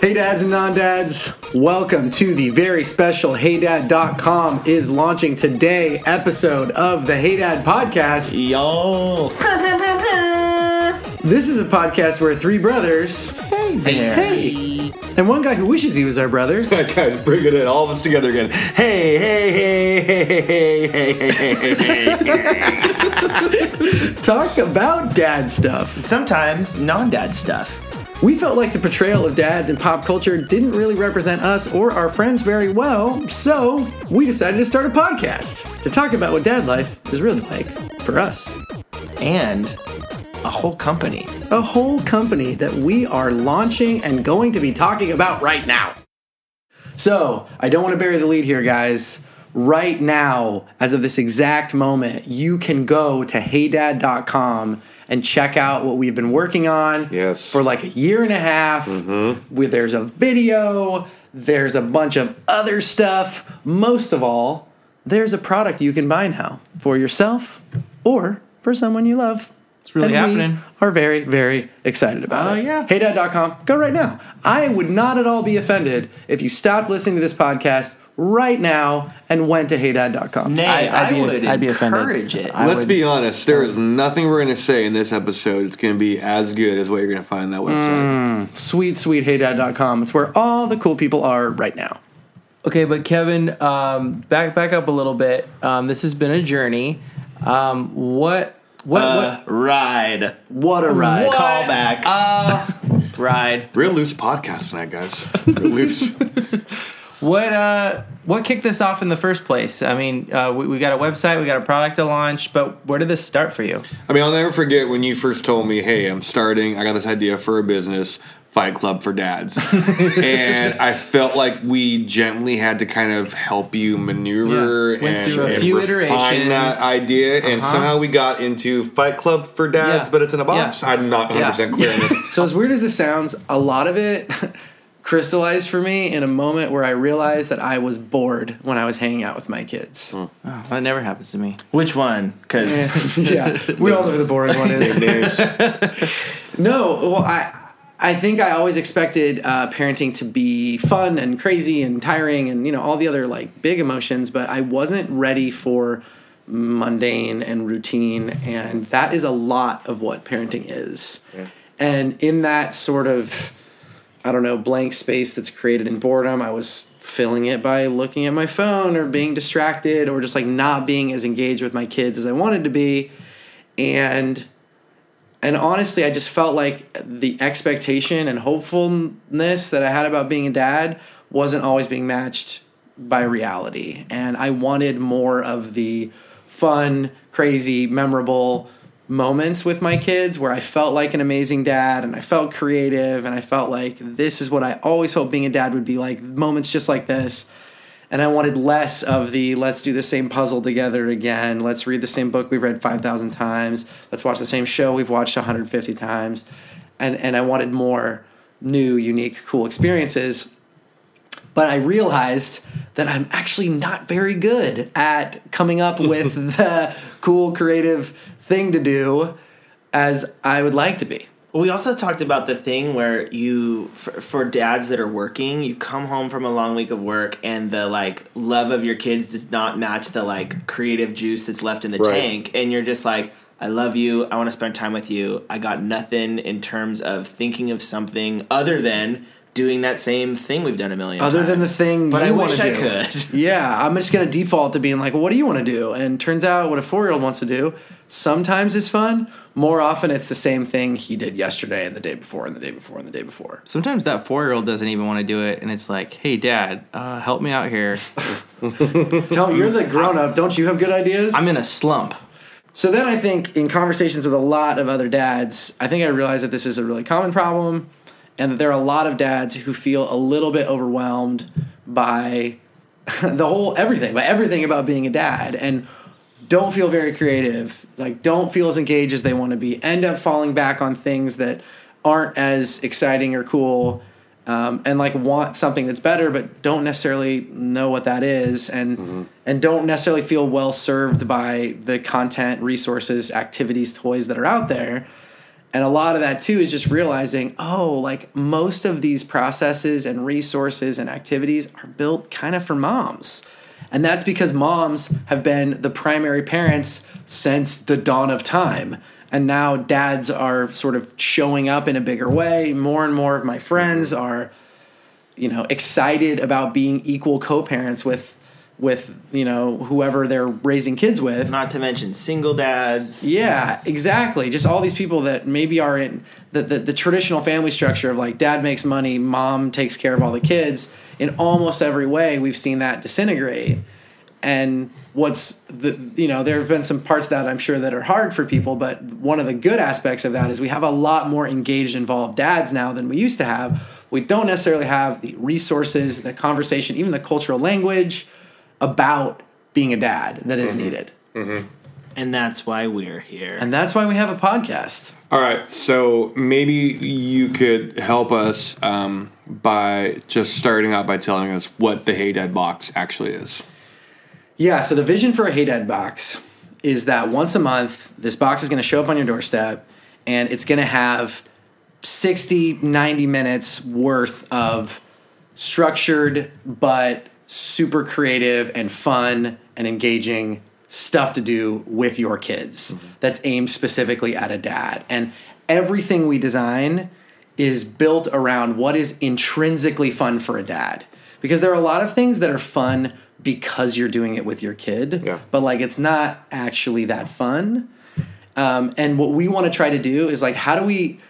Hey dads and non-dads, welcome to the very special HeyDad.com is launching today episode of the Hey Dad podcast. Yo! This is a podcast where three brothers, hey, and one guy who wishes he was our brother. That guy's bringing it all of us together again. Hey. Talk about dad stuff. Sometimes non-dad stuff. We felt like the portrayal of dads in pop culture didn't really represent us or our friends very well, so we decided to start a podcast to talk about what dad life is really like for us. And a whole company. A whole company that we are launching and going to be talking about right now. So, I don't want to bury the lead here, guys. Right now, as of this exact moment, you can go to heydad.com and check out what we've been working on for like a year and a half. Mm-hmm. Where there's a video, there's a bunch of other stuff. Most of all, there's a product you can buy now for yourself or for someone you love. It's really happening. We are very, very excited about it. Yeah. HeyDad.com. Go right now. I would not at all be offended if you stopped listening to this podcast right now and went to HeyDad.com. Nay, I'd encourage it. Let's be honest. There is nothing we're going to say in this episode that's going to be as good as what you're going to find on that website. Sweet HeyDad.com. It's where all the cool people are right now. Okay, but Kevin, back up a little bit. This has been a journey. What ride. What a ride. What? Callback. Ride. Real loose podcast tonight, guys. Real loose. What kicked this off in the first place? I mean, we got a website, we got a product to launch, but where did this start for you? I mean, I'll never forget when you first told me, hey, I got this idea for a business, Fight Club for Dads. And I felt like we gently had to kind of help you maneuver and refine that idea. And somehow we got into Fight Club for Dads, but it's in a box. Yeah. I'm not 100% clear on this. So as weird as this sounds, a lot of it crystallized for me in a moment where I realized that I was bored when I was hanging out with my kids. Oh, that never happens to me. Which one? Because we all know who the boring one is. No, well, I think I always expected parenting to be fun and crazy and tiring and all the other like big emotions, but I wasn't ready for mundane and routine, and that is a lot of what parenting is. Yeah. And in that sort of blank space that's created in boredom, I was filling it by looking at my phone or being distracted or just like not being as engaged with my kids as I wanted to be. And honestly, I just felt like the expectation and hopefulness that I had about being a dad wasn't always being matched by reality. And I wanted more of the fun, crazy, memorable moments with my kids where I felt like an amazing dad and I felt creative and I felt like this is what I always hoped being a dad would be like, moments just like this. And I wanted less of the let's do the same puzzle together again, let's read the same book we've read 5,000 times, let's watch the same show we've watched 150 times. And I wanted more new, unique, cool experiences. But I realized that I'm actually not very good at coming up with the cool, creative thing to do as I would like to be. We also talked about the thing where you, for dads that are working, you come home from a long week of work and the like love of your kids does not match the like creative juice that's left in the tank. And you're just like, I love you. I want to spend time with you. I got nothing in terms of thinking of something other than doing that same thing we've done a million times. Other than the thing but I wish I could. Yeah, I'm just going to default to being like, well, what do you want to do? And turns out what a 4-year-old wants to do sometimes is fun. More often it's the same thing he did yesterday and the day before and the day before and the day before. Sometimes that 4-year-old doesn't even want to do it, and it's like, hey, Dad, help me out here. Tell me, you're the grown-up. Don't you have good ideas? I'm in a slump. So then I think in conversations with a lot of other dads, I think I realized that this is a really common problem. And that there are a lot of dads who feel a little bit overwhelmed by everything about being a dad and don't feel very creative, like don't feel as engaged as they want to be, end up falling back on things that aren't as exciting or cool, and like want something that's better but don't necessarily know what that is and don't necessarily feel well served by the content, resources, activities, toys that are out there. And a lot of that, too, is just realizing, oh, like most of these processes and resources and activities are built kind of for moms. And that's because moms have been the primary parents since the dawn of time. And now dads are sort of showing up in a bigger way. More and more of my friends are, you know, excited about being equal co-parents with, you know, whoever they're raising kids with. Not to mention single dads. Yeah, exactly. Just all these people that maybe are in the traditional family structure of like dad makes money, mom takes care of all the kids. In almost every way, we've seen that disintegrate. And what's the, you know, there have been some parts that I'm sure that are hard for people, but one of the good aspects of that is we have a lot more engaged, involved dads now than we used to have. We don't necessarily have the resources, the conversation, even the cultural language about being a dad that is needed. Mm-hmm. And that's why we're here. And that's why we have a podcast. All right. So maybe you could help us by just starting out by telling us what the Hey Dad Box actually is. Yeah, so the vision for a Hey Dad Box is that once a month, this box is going to show up on your doorstep, and it's going to have 60, 90 minutes worth of structured but super creative and fun and engaging stuff to do with your kids that's aimed specifically at a dad. And everything we design is built around what is intrinsically fun for a dad. Because there are a lot of things that are fun because you're doing it with your kid, but like it's not actually that fun. And what we want to try to do is like, how do we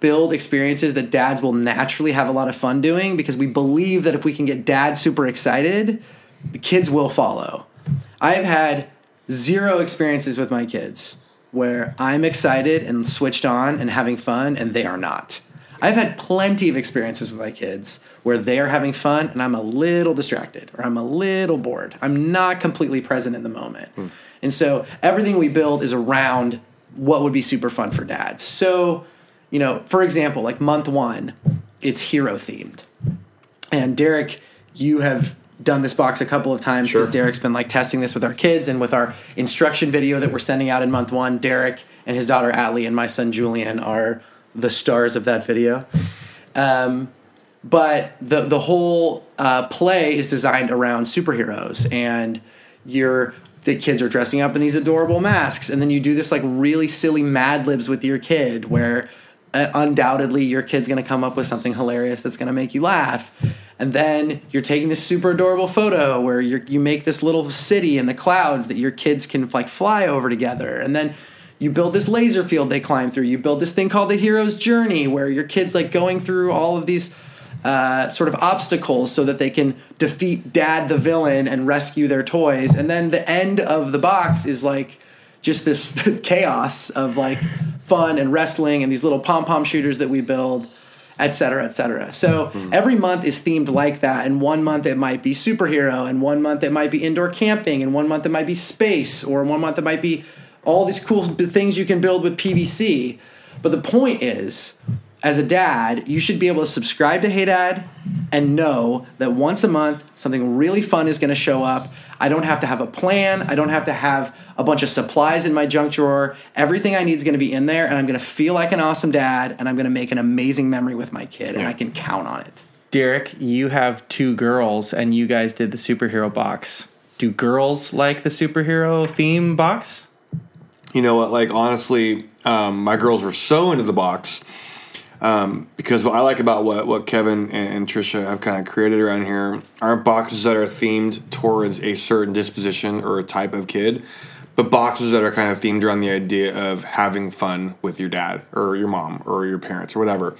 build experiences that dads will naturally have a lot of fun doing? Because we believe that if we can get dads super excited, the kids will follow. I've had zero experiences with my kids where I'm excited and switched on and having fun and they are not. I've had plenty of experiences with my kids where they're having fun and I'm a little distracted or I'm a little bored. I'm not completely present in the moment. And so everything we build is around what would be super fun for dads. So, you know, for example, like month one, it's hero themed. And Derek, you have done this box a couple of times because Derek's been like testing this with our kids and with our instruction video that we're sending out in month one. Derek and his daughter Atlee and my son Julian are the stars of that video. But the whole play is designed around superheroes, and the kids are dressing up in these adorable masks, and then you do this like really silly Mad Libs with your kid where undoubtedly your kid's going to come up with something hilarious that's going to make you laugh. And then you're taking this super adorable photo where you make this little city in the clouds that your kids can like fly over together. And then you build this laser field they climb through. You build this thing called the Hero's Journey where your kid's like going through all of these sort of obstacles so that they can defeat Dad the villain and rescue their toys. And then the end of the box is like just this chaos of like fun and wrestling and these little pom-pom shooters that we build, et cetera, et cetera. So every month is themed like that. And one month it might be superhero, and one month it might be indoor camping, and one month it might be space, or one month it might be all these cool things you can build with PVC. But the point is, as a dad, you should be able to subscribe to Hey Dad and know that once a month, something really fun is going to show up. I don't have to have a plan. I don't have to have a bunch of supplies in my junk drawer. Everything I need is going to be in there, and I'm going to feel like an awesome dad, and I'm going to make an amazing memory with my kid, and I can count on it. Derek, you have two girls, and you guys did the superhero box. Do girls like the superhero theme box? You know what? Like, honestly, my girls were so into the box. Because what I like about what Kevin and Trisha have kind of created around here aren't boxes that are themed towards a certain disposition or a type of kid, but boxes that are kind of themed around the idea of having fun with your dad or your mom or your parents or whatever.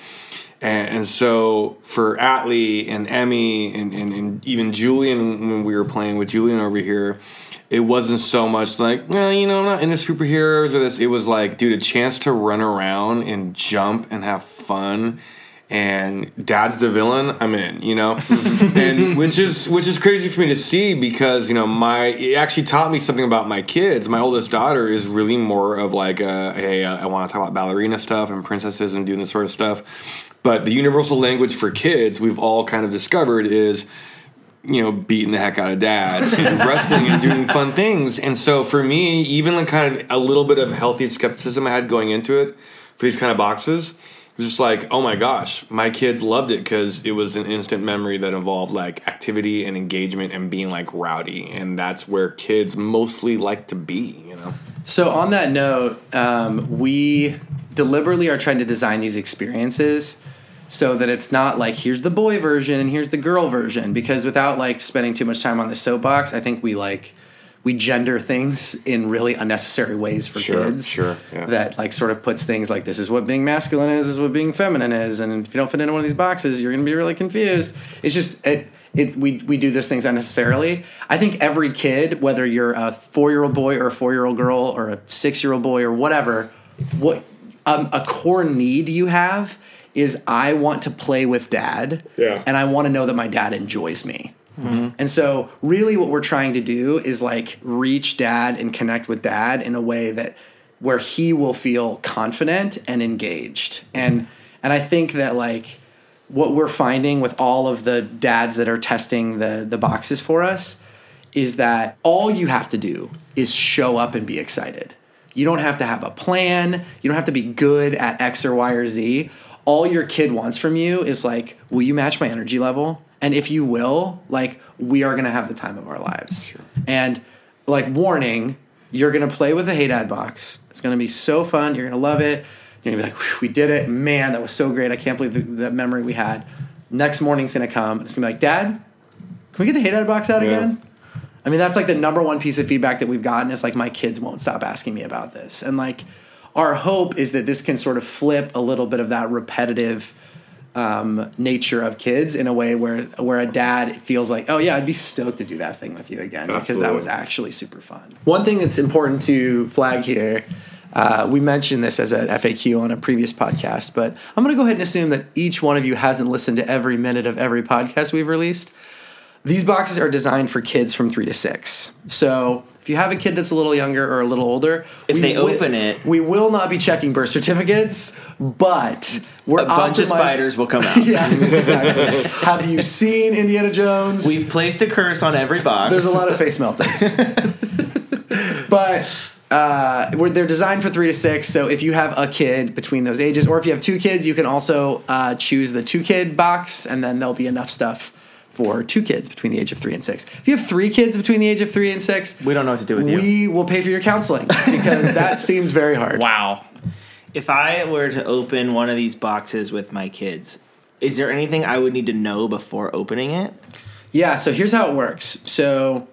And so for Atlee and Emmy and even Julian, when we were playing with Julian over here, it wasn't so much like, no, you know, I'm not into superheroes or this. It was like, dude, a chance to run around and jump and have fun. And dad's the villain, I'm in, you know? And which is crazy for me to see because, you know, it actually taught me something about my kids. My oldest daughter is really more of like, hey, I want to talk about ballerina stuff and princesses and doing this sort of stuff. But the universal language for kids we've all kind of discovered is, you know, beating the heck out of dad and wrestling and doing fun things. And so for me, even like kind of a little bit of healthy skepticism I had going into it for these kind of boxes, it was just like, oh my gosh, my kids loved it because it was an instant memory that involved like activity and engagement and being like rowdy. And that's where kids mostly like to be, you know? So on that note, we deliberately are trying to design these experiences so that it's not like, here's the boy version and here's the girl version, because without like spending too much time on the soapbox, I think we gender things in really unnecessary ways for kids. Sure, yeah. That like sort of puts things like, this is what being masculine is, this is what being feminine is, and if you don't fit into one of these boxes, you're going to be really confused. It's just we do those things unnecessarily. I think every kid, whether you're a 4-year-old boy or a 4-year-old girl or a 6-year-old boy or whatever, a core need you have is, I want to play with dad, and I want to know that my dad enjoys me. Mm-hmm. And so really what we're trying to do is like reach dad and connect with dad in a way that where he will feel confident and engaged. And I think that like what we're finding with all of the dads that are testing the boxes for us is that all you have to do is show up and be excited. You don't have to have a plan. You don't have to be good at X or Y or Z. All your kid wants from you is like, will you match my energy level? And if you will, like, we are going to have the time of our lives. Sure. And, like, warning, you're going to play with the Hey Dad box. It's going to be so fun. You're going to love it. You're going to be like, we did it. Man, that was so great. I can't believe the memory we had. Next morning's going to come. It's going to be like, Dad, can we get the Hey Dad box out again? I mean, that's, like, the number one piece of feedback that we've gotten is, like, my kids won't stop asking me about this. And, like, our hope is that this can sort of flip a little bit of that repetitive nature of kids in a way where a dad feels like, oh yeah, I'd be stoked to do that thing with you again. Absolutely. Because that was actually super fun. One thing that's important to flag here, we mentioned this as an FAQ on a previous podcast, but I'm going to go ahead and assume that each one of you hasn't listened to every minute of every podcast we've released. These boxes are designed for kids from 3 to 6. So if you have a kid that's a little younger or a little older, if they open it, we will not be checking birth certificates, but we're a bunch of spiders will come out. Yeah, exactly. Have you seen Indiana Jones? We've placed a curse on every box. There's a lot of face melting. But they're designed for 3 to 6, so if you have a kid between those ages, or if you have 2 kids, you can also choose the 2-kid box, and then there'll be enough stuff for 2 kids between the age of 3 and 6. If you have 3 kids between the age of 3 and 6, we don't know what to do with you. We will pay for your counseling because that seems very hard. Wow. If I were to open one of these boxes with my kids, is there anything I would need to know before opening it? Yeah, so here's how it works. So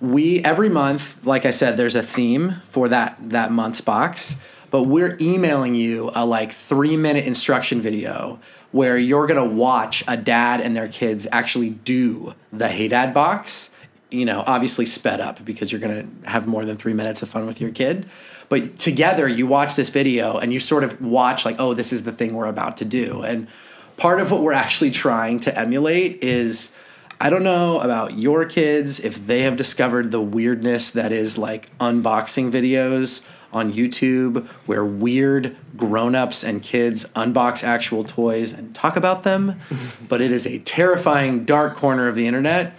we, every month, like I said, there's a theme for that month's box, but we're emailing you a like 3-minute instruction video where you're going to watch a dad and their kids actually do the Hey Dad box, you know, obviously sped up because you're going to have more than 3 minutes of fun with your kid. But together you watch this video and you sort of watch like, oh, this is the thing we're about to do. And part of what we're actually trying to emulate is, I don't know about your kids, if they have discovered the weirdness that is like unboxing videos on YouTube where weird grown-ups and kids unbox actual toys and talk about them, but it is a terrifying dark corner of the internet.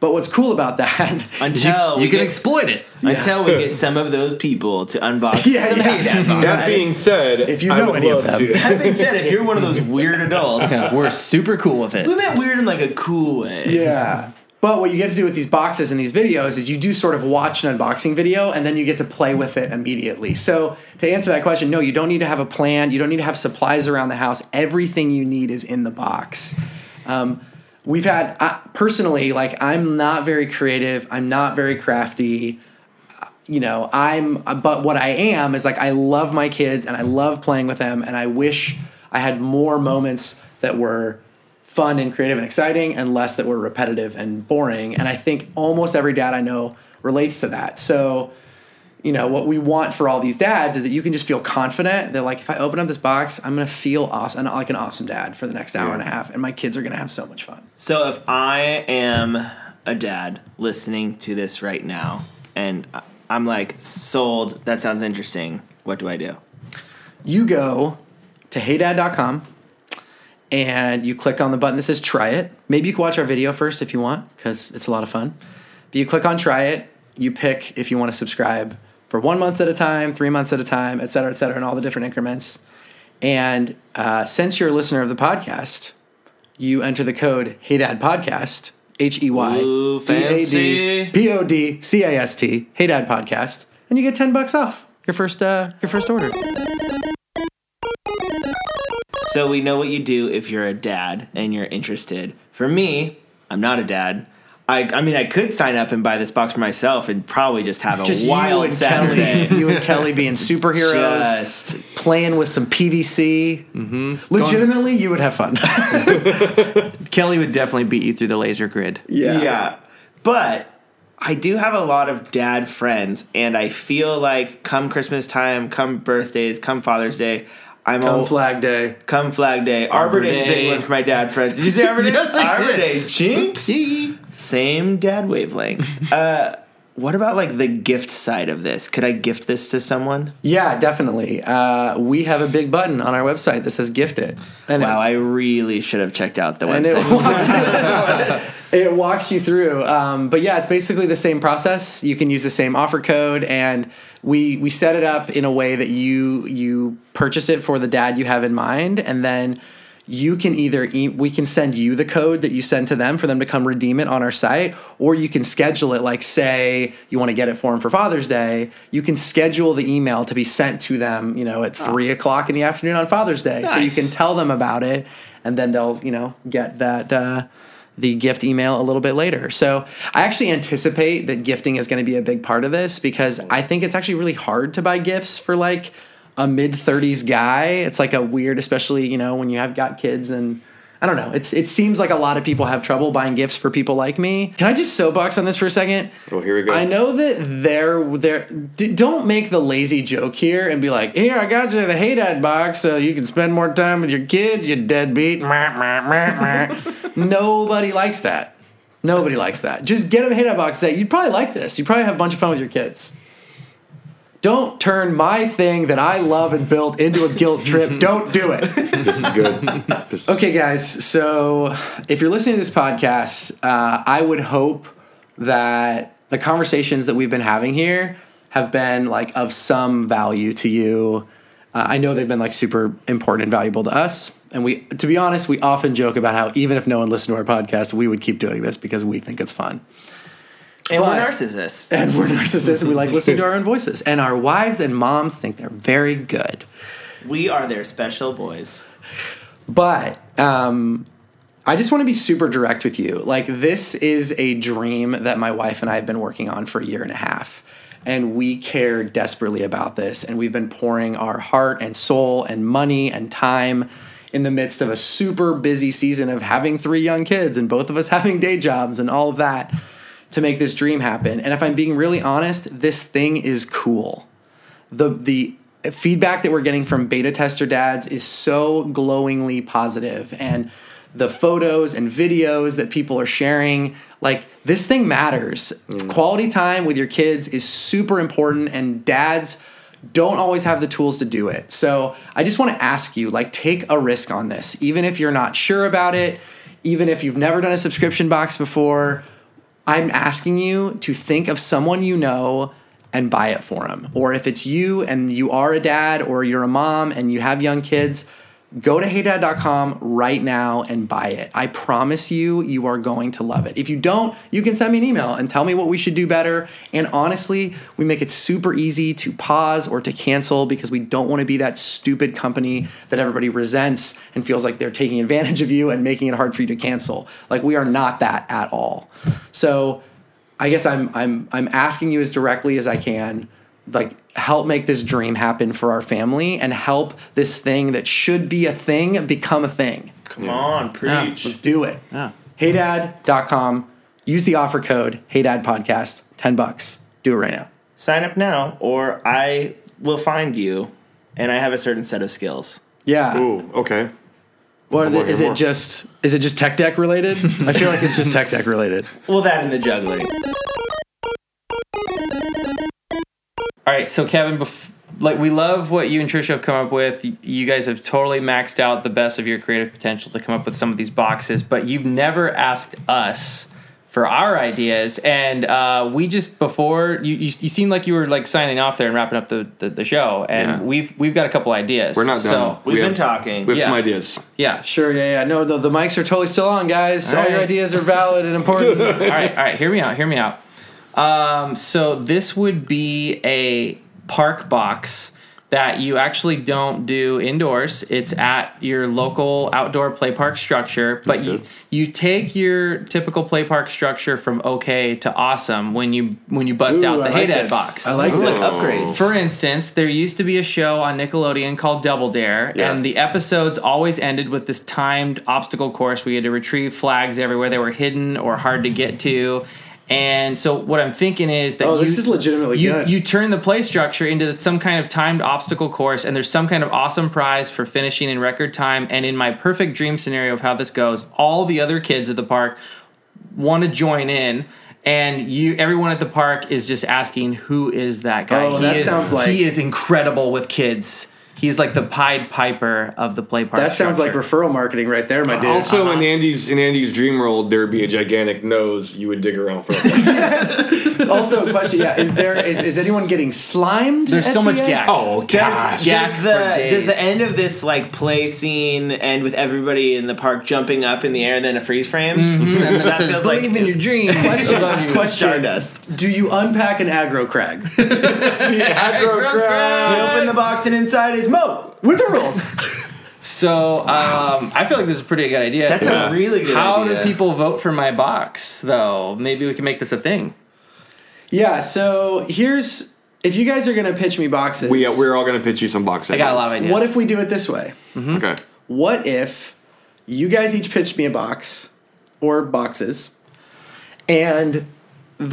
But what's cool about that, until you can exploit it. Yeah. Until we get some of those people to unbox some Hey Dad box. That being said, if you know any of them. That being said, if you're one of those weird adults, we're super cool with it. We meant weird in like a cool way. Yeah. But what you get to do with these boxes and these videos is you do sort of watch an unboxing video and then you get to play with it immediately. So to answer that question, no, you don't need to have a plan. You don't need to have supplies around the house. Everything you need is in the box. We've had personally, like, I'm not very creative. I'm not very crafty. You know, but what I am is like, I love my kids and I love playing with them. And I wish I had more moments that were fun and creative and exciting, and less that were repetitive and boring. And I think almost every dad I know relates to that. So, you know, what we want for all these dads is that you can just feel confident that, like, if I open up this box, I'm going to feel awesome, like an awesome dad for the next hour and a half, and my kids are going to have so much fun. So if I am a dad listening to this right now, and I'm like, sold, that sounds interesting, what do I do? You go to heydad.com. And you click on the button that says try it. Maybe you can watch our video first if you want, because it's a lot of fun. But you click on try it. You pick if you want to subscribe for 1 month at a time, 3 months at a time, et cetera, in all the different increments. And since you're a listener of the podcast, you enter the code HeyDadPodcast, HeyDadPodcast, HeyDadPodcast, and you get $10 off your first order. So we know what you do if you're a dad and you're interested. For me, I'm not a dad. I mean, I could sign up and buy this box for myself and probably just have a wild Saturday. You and Kelly being superheroes, just playing with some PVC. Mm-hmm. Legitimately, you would have fun. Kelly would definitely beat you through the laser grid. Yeah. But I do have a lot of dad friends, and I feel like come Christmas time, come birthdays, come Father's Day, Come Flag Day. Arbor Day is a big one for my dad friends. Did you say Arbor Day? Yes, I did. Jinx. Same dad wavelength. What about like the gift side of this? Could I gift this to someone? Yeah, definitely. We have a big button on our website that says gift it. And wow, I really should have checked out the website. And it walks you through. But yeah, it's basically the same process. You can use the same offer code, and we set it up in a way that you purchase it for the dad you have in mind, and then you can we can send you the code that you send to them for them to come redeem it on our site, or you can schedule it. Like, say you want to get it for them for Father's Day, you can schedule the email to be sent to them, at 3:00 in the afternoon on Father's Day. Nice. So you can tell them about it, and then they'll, get that the gift email a little bit later. So I actually anticipate that gifting is going to be a big part of this, because I think it's actually really hard to buy gifts for like a mid-30s guy. It's like a weird, especially, when you have got kids, and I don't know. It seems like a lot of people have trouble buying gifts for people like me. Can I just soapbox on this for a second? Well, here we go. I know that don't make the lazy joke here and be like, here, I got you the Hey Dad box so you can spend more time with your kids, you deadbeat. Nobody likes that. Nobody likes that. Just get a Hey Dad box that you'd probably like this. You'd probably have a bunch of fun with your kids. Don't turn my thing that I love and built into a guilt trip. Don't do it. This is good. Okay, guys. So if you're listening to this podcast, I would hope that the conversations that we've been having here have been like of some value to you. I know they've been like super important and valuable to us. And to be honest, we often joke about how even if no one listened to our podcast, we would keep doing this because we think it's fun. And we're narcissists. We like listening to our own voices. And our wives and moms think they're very good. We are their special boys. But I just want to be super direct with you. Like, this is a dream that my wife and I have been working on for a year and a half. And we care desperately about this. And we've been pouring our heart and soul and money and time in the midst of a super busy season of having 3 young kids and both of us having day jobs and all of that, to make this dream happen. And if I'm being really honest, this thing is cool. The feedback that we're getting from beta tester dads is so glowingly positive. And the photos and videos that people are sharing, like, this thing matters. Mm. Quality time with your kids is super important, and dads don't always have the tools to do it. So I just want to ask you, like, take a risk on this. Even if you're not sure about it, even if you've never done a subscription box before, I'm asking you to think of someone you know and buy it for them. Or if it's you and you are a dad or you're a mom and you have young kids, go to heydad.com right now and buy it. I promise you are going to love it. If you don't, you can send me an email and tell me what we should do better. And honestly, we make it super easy to pause or to cancel, because we don't want to be that stupid company that everybody resents and feels like they're taking advantage of you and making it hard for you to cancel. Like, we are not that at all. So I guess I'm asking you as directly as I can, like, help make this dream happen for our family, and help this thing that should be a thing become a thing. Come on, preach. Yeah, let's do it. Yeah. HeyDad.com. Use the offer code HeyDadPodcast. $10. Do it right now. Sign up now, or I will find you, and I have a certain set of skills. Yeah. Ooh, okay. What is it just tech deck related? I feel like it's just tech deck related. Well, that and the juggling. All right, so Kevin, we love what you and Trisha have come up with. You guys have totally maxed out the best of your creative potential to come up with some of these boxes, but you've never asked us for our ideas. And we just, before you seemed like you were like signing off there and wrapping up the show, and we've got a couple ideas. We're not done. We've been talking. We have some ideas. Yeah. Sure. Yeah. No, the mics are totally still on, guys. All your ideas are valid and important. All right. Hear me out. So this would be a park box that you actually don't do indoors. It's at your local outdoor play park structure. But you take your typical play park structure from okay to awesome when you bust out the Hey Dad box. I like this. Upgrades. For instance, there used to be a show on Nickelodeon called Double Dare, and the episodes always ended with this timed obstacle course where you had to retrieve flags everywhere. They were hidden or hard to get to. And so what I'm thinking is that this is legitimately good. You turn the play structure into some kind of timed obstacle course, and there's some kind of awesome prize for finishing in record time. And in my perfect dream scenario of how this goes, all the other kids at the park want to join in, and everyone at the park is just asking, who is that guy? He is incredible with kids. He's like the Pied Piper of the play park. That sounds like referral marketing right there, my dude. Also, in Andy's dream world, there'd be a gigantic nose you would dig around for. Also, a question, is anyone getting slimed? There's so much yak. Oh, gosh. Does the end of this like play scene end with everybody in the park jumping up in the air and then a freeze frame? Mm-hmm. And then that feels believe in your dreams. Question. Stardust. Do you unpack an aggro crag? So you open the box and inside is Mo with the rules. So I feel like this is pretty good idea. That's a really good idea. How do people vote for my box, though? Maybe we can make this a thing. Yeah, so here's... If you guys are going to pitch me boxes... We're all going to pitch you some boxes. I got a lot of ideas. What if we do it this way? Mm-hmm. Okay. What if you guys each pitched me a box or boxes, and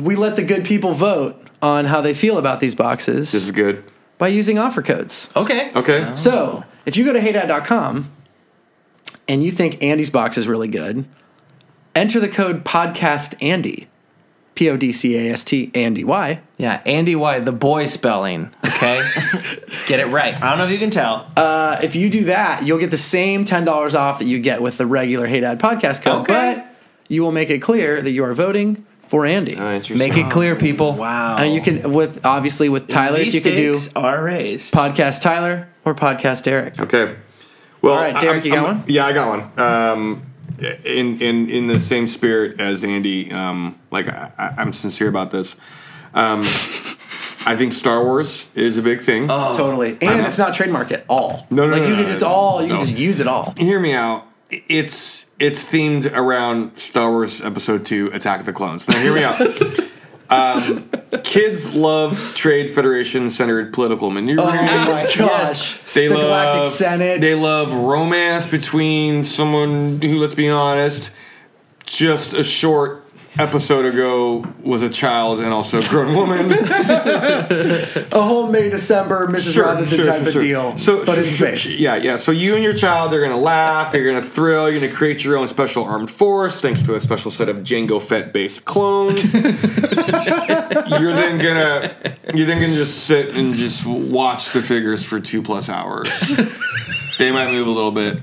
we let the good people vote on how they feel about these boxes? This is good. By using offer codes. Okay. Oh. So if you go to heydat.com and you think Andy's box is really good, enter the code PODCASTANDY. PODCAST Andy Y. Yeah, Andy Y, the boy spelling. Okay, get it right. I don't know if you can tell. If you do that, you'll get the same $10 off that you get with the regular Hey Dad podcast code. Okay. But you will make it clear that you are voting for Andy. Make it clear, people. Wow. And you can with Tyler, you can do podcast Tyler or podcast Derek. Okay. Well, all right, Derek, you got one? Yeah, I got one. In the same spirit as Andy, I'm sincere about this. I think Star Wars is a big thing. Oh, totally. And it's not trademarked at all. You can just use it all. Hear me out. It's themed around Star Wars Episode 2, Attack of the Clones. Now, hear me out. Kids love Trade Federation-centered political maneuvering. Oh my gosh! The Galactic Senate. They love romance between someone who, let's be honest, just a short episode ago was a child and also a grown woman. A whole May December Mrs. Robinson type of deal, but in space. Yeah. So you and your child are going to laugh, you're going to thrill, you're going to create your own special armed force thanks to a special set of Jango Fett-based clones. You're then gonna just sit and just watch the figures for 2+ hours. They might move a little bit.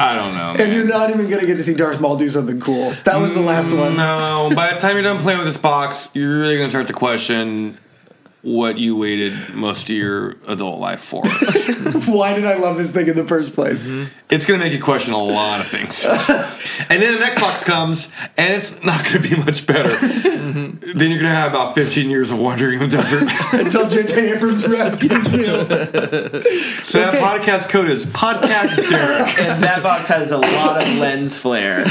I don't know, man. And you're not even going to get to see Darth Maul do something cool. That was the last one. No, by the time you're done playing with this box, you're really going to start to question what you waited most of your adult life for. Why did I love this thing in the first place? Mm-hmm. It's going to make you question a lot of things. And then the next box comes, and it's not going to be much better. Mm-hmm. Then you're going to have about 15 years of wandering in the desert. Until J.J. Abrams rescues you. So that podcast code is Podcast Derek. And that box has a lot of lens flare.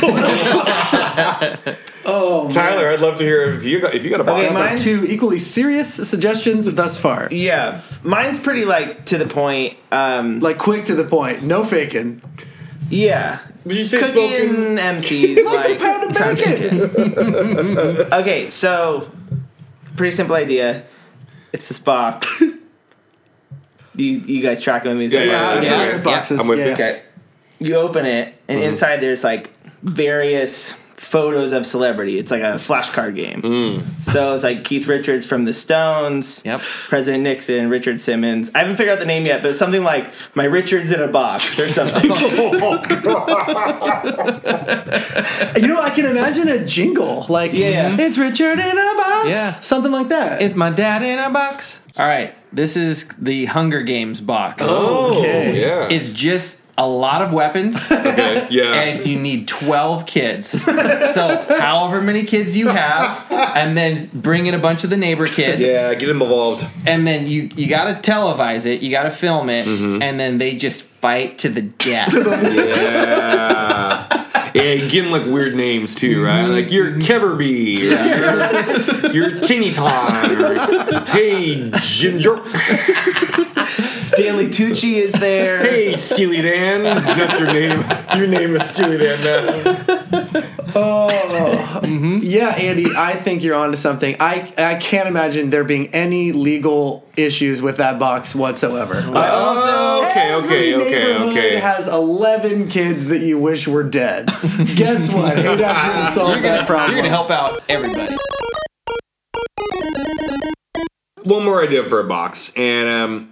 Oh, Tyler, man. I'd love to hear if you got a box. Okay, mine's two equally serious suggestions thus far. Yeah. Mine's pretty, to the point. Quick to the point. No faking. Yeah. Did you say cooking MCs like a pound of bacon. Okay, so pretty simple idea. It's this box. You guys tracking with me? Yeah. Boxes. I'm with you. Okay. You open it, and inside there's like various photos of celebrity. It's like a flashcard game. Mm. So it's like Keith Richards from the Stones, yep. President Nixon, Richard Simmons. I haven't figured out the name yet, but it's something like My Richards in a Box or something. You know, I can imagine a jingle like, yeah. It's Richard in a Box. Yeah. Something like that. It's my dad in a box. All right. This is the Hunger Games box. Oh, okay. Yeah. It's just a lot of weapons, okay, yeah. And you need 12 kids. So however many kids you have, and then bring in a bunch of the neighbor kids. Yeah, get them involved. And then you got to televise it, you got to film it, mm-hmm. And then they just fight to the death. Yeah. Yeah, you give them, like, weird names, too, right? Like, you're Keverby, or you're Tinny Tom, or hey, Jim Jork. Stanley Tucci is there. Hey, Steely Dan. That's your name. Your name is Steely Dan now. Oh. Mm-hmm. Yeah, Andy, I think you're onto something. I can't imagine there being any legal issues with that box whatsoever. Oh, also, every neighborhood has 11 kids that you wish were dead. Guess what? Hey, that's going to solve that problem. You're going to help out everybody. One more idea for a box, and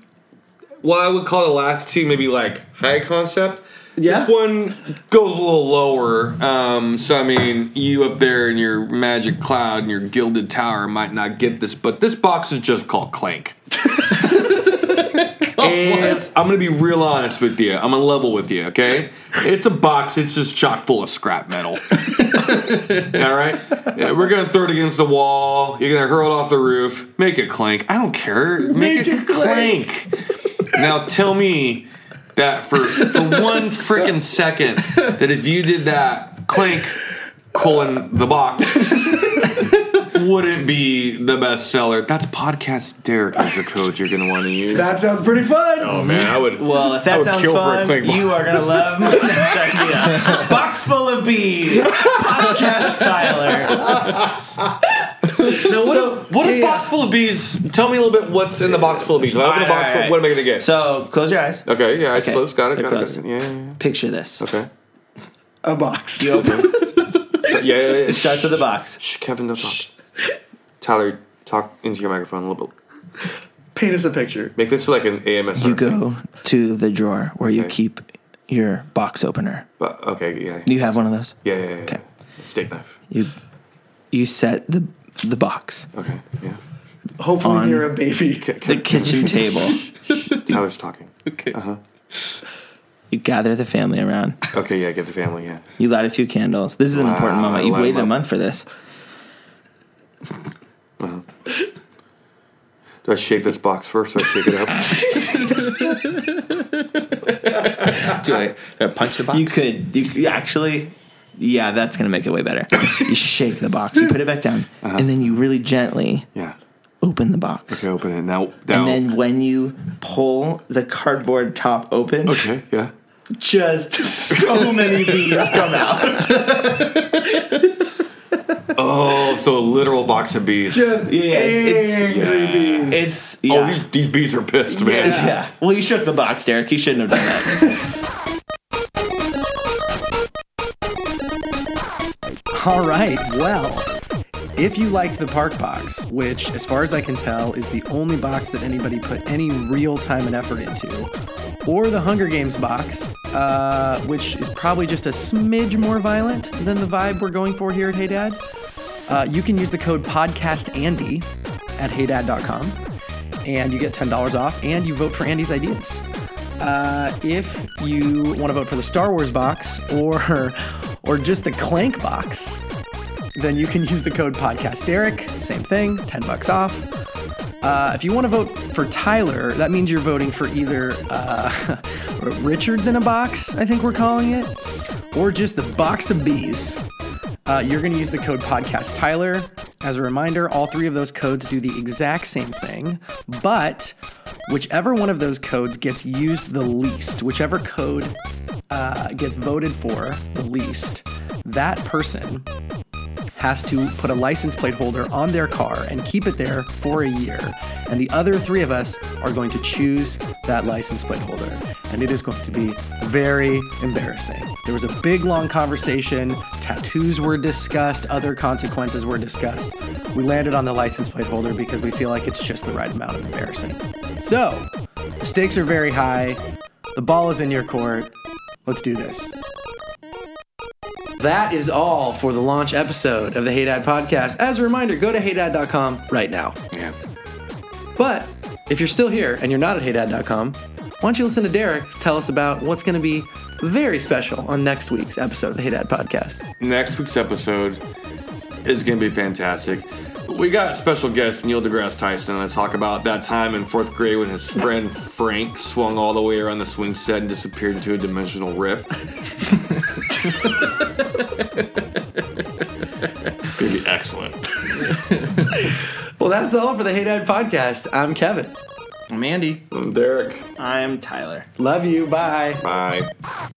well, I would call the last two maybe like high concept. Yeah. This one goes a little lower. So, I mean, you up there in your magic cloud and your gilded tower might not get this, but this box is just called Clank. And I'm going to be real honest with you. I'm going to level with you, okay? It's a box. It's just chock full of scrap metal. All right? Yeah, we're going to throw it against the wall. You're going to hurl it off the roof. Make it clank. I don't care. Make it clank. Now tell me that for one freaking second that if you did that, Clank, the box, wouldn't be the bestseller. That's podcast Derek as a code you're going to want to use. That sounds pretty fun. Oh, man. I would Well, if that sounds fun, you are going to love my next idea. Box full of bees. Podcast Tyler. Now, what if box full of bees? Tell me a little bit what's in the box full of bees. When I open a box full, what am I going to get? So, close your eyes. Okay, yeah, eyes closed. Got it. Yeah. Picture this. Okay. A box. You open it. Yeah. It starts with a box. Shh, Kevin, don't talk. Tyler, talk into your microphone a little bit. Paint us a picture. Make this like an AMSR. You go to the drawer where you keep your box opener. Okay, yeah. Do you have one of those? Yeah. Okay. Steak knife. You set the box. Okay, yeah. Hopefully on you're a baby. The kitchen table. Tyler's talking. Okay. Uh-huh. You gather the family around. Okay, yeah, get the family, yeah. You light a few candles. This is an important moment. You've waited a month for this. Uh-huh. Do I shake this box first or shake it up? Do I punch the box? You could actually... Yeah, that's going to make it way better. You shake the box. You put it back down. Uh-huh. And then you really gently open the box. Okay, open it. Now. And then when you pull the cardboard top open. Okay, yeah. Just so many bees come out. Oh, so a literal box of bees. Just angry bees. Oh, these bees are pissed, man. Yeah. Well, you shook the box, Derek. You shouldn't have done that. All right, well, if you liked the Park Box, which, as far as I can tell, is the only box that anybody put any real time and effort into, or the Hunger Games box, which is probably just a smidge more violent than the vibe we're going for here at Hey Dad, you can use the code PODCASTANDY at heydad.com, and you get $10 off, and you vote for Andy's ideas. If you want to vote for the Star Wars box, or just the Clank box, then you can use the code PODCASTDerek. Same thing, $10 off. If you want to vote for Tyler, that means you're voting for either Richards in a Box, I think we're calling it, or just the Box of Bees. You're going to use the code PODCASTTyler. As a reminder, all three of those codes do the exact same thing, but whichever one of those codes gets used the least, whichever code gets voted for the least, that person has to put a license plate holder on their car and keep it there for a year. And the other three of us are going to choose that license plate holder. and it is going to be very embarrassing. There was a big, long conversation. Tattoos were discussed. Other consequences were discussed. We landed on the license plate holder because we feel like it's just the right amount of embarrassing. So, the stakes are very high. The ball is in your court. Let's do this. That is all for the launch episode of the Hey Dad podcast. As a reminder, go to heydad.com right now. Yeah. But if you're still here and you're not at heydad.com, why don't you listen to Derek tell us about what's going to be very special on next week's episode of the Hey Dad podcast. Next week's episode is going to be fantastic. We got special guest Neil deGrasse Tyson to talk about that time in fourth grade when his friend Frank swung all the way around the swing set and disappeared into a dimensional rift. It's going to be excellent. Well, that's all for the Hey Dad podcast. I'm Kevin. I'm Andy. I'm Derek. I'm Tyler. Love you. Bye. Bye.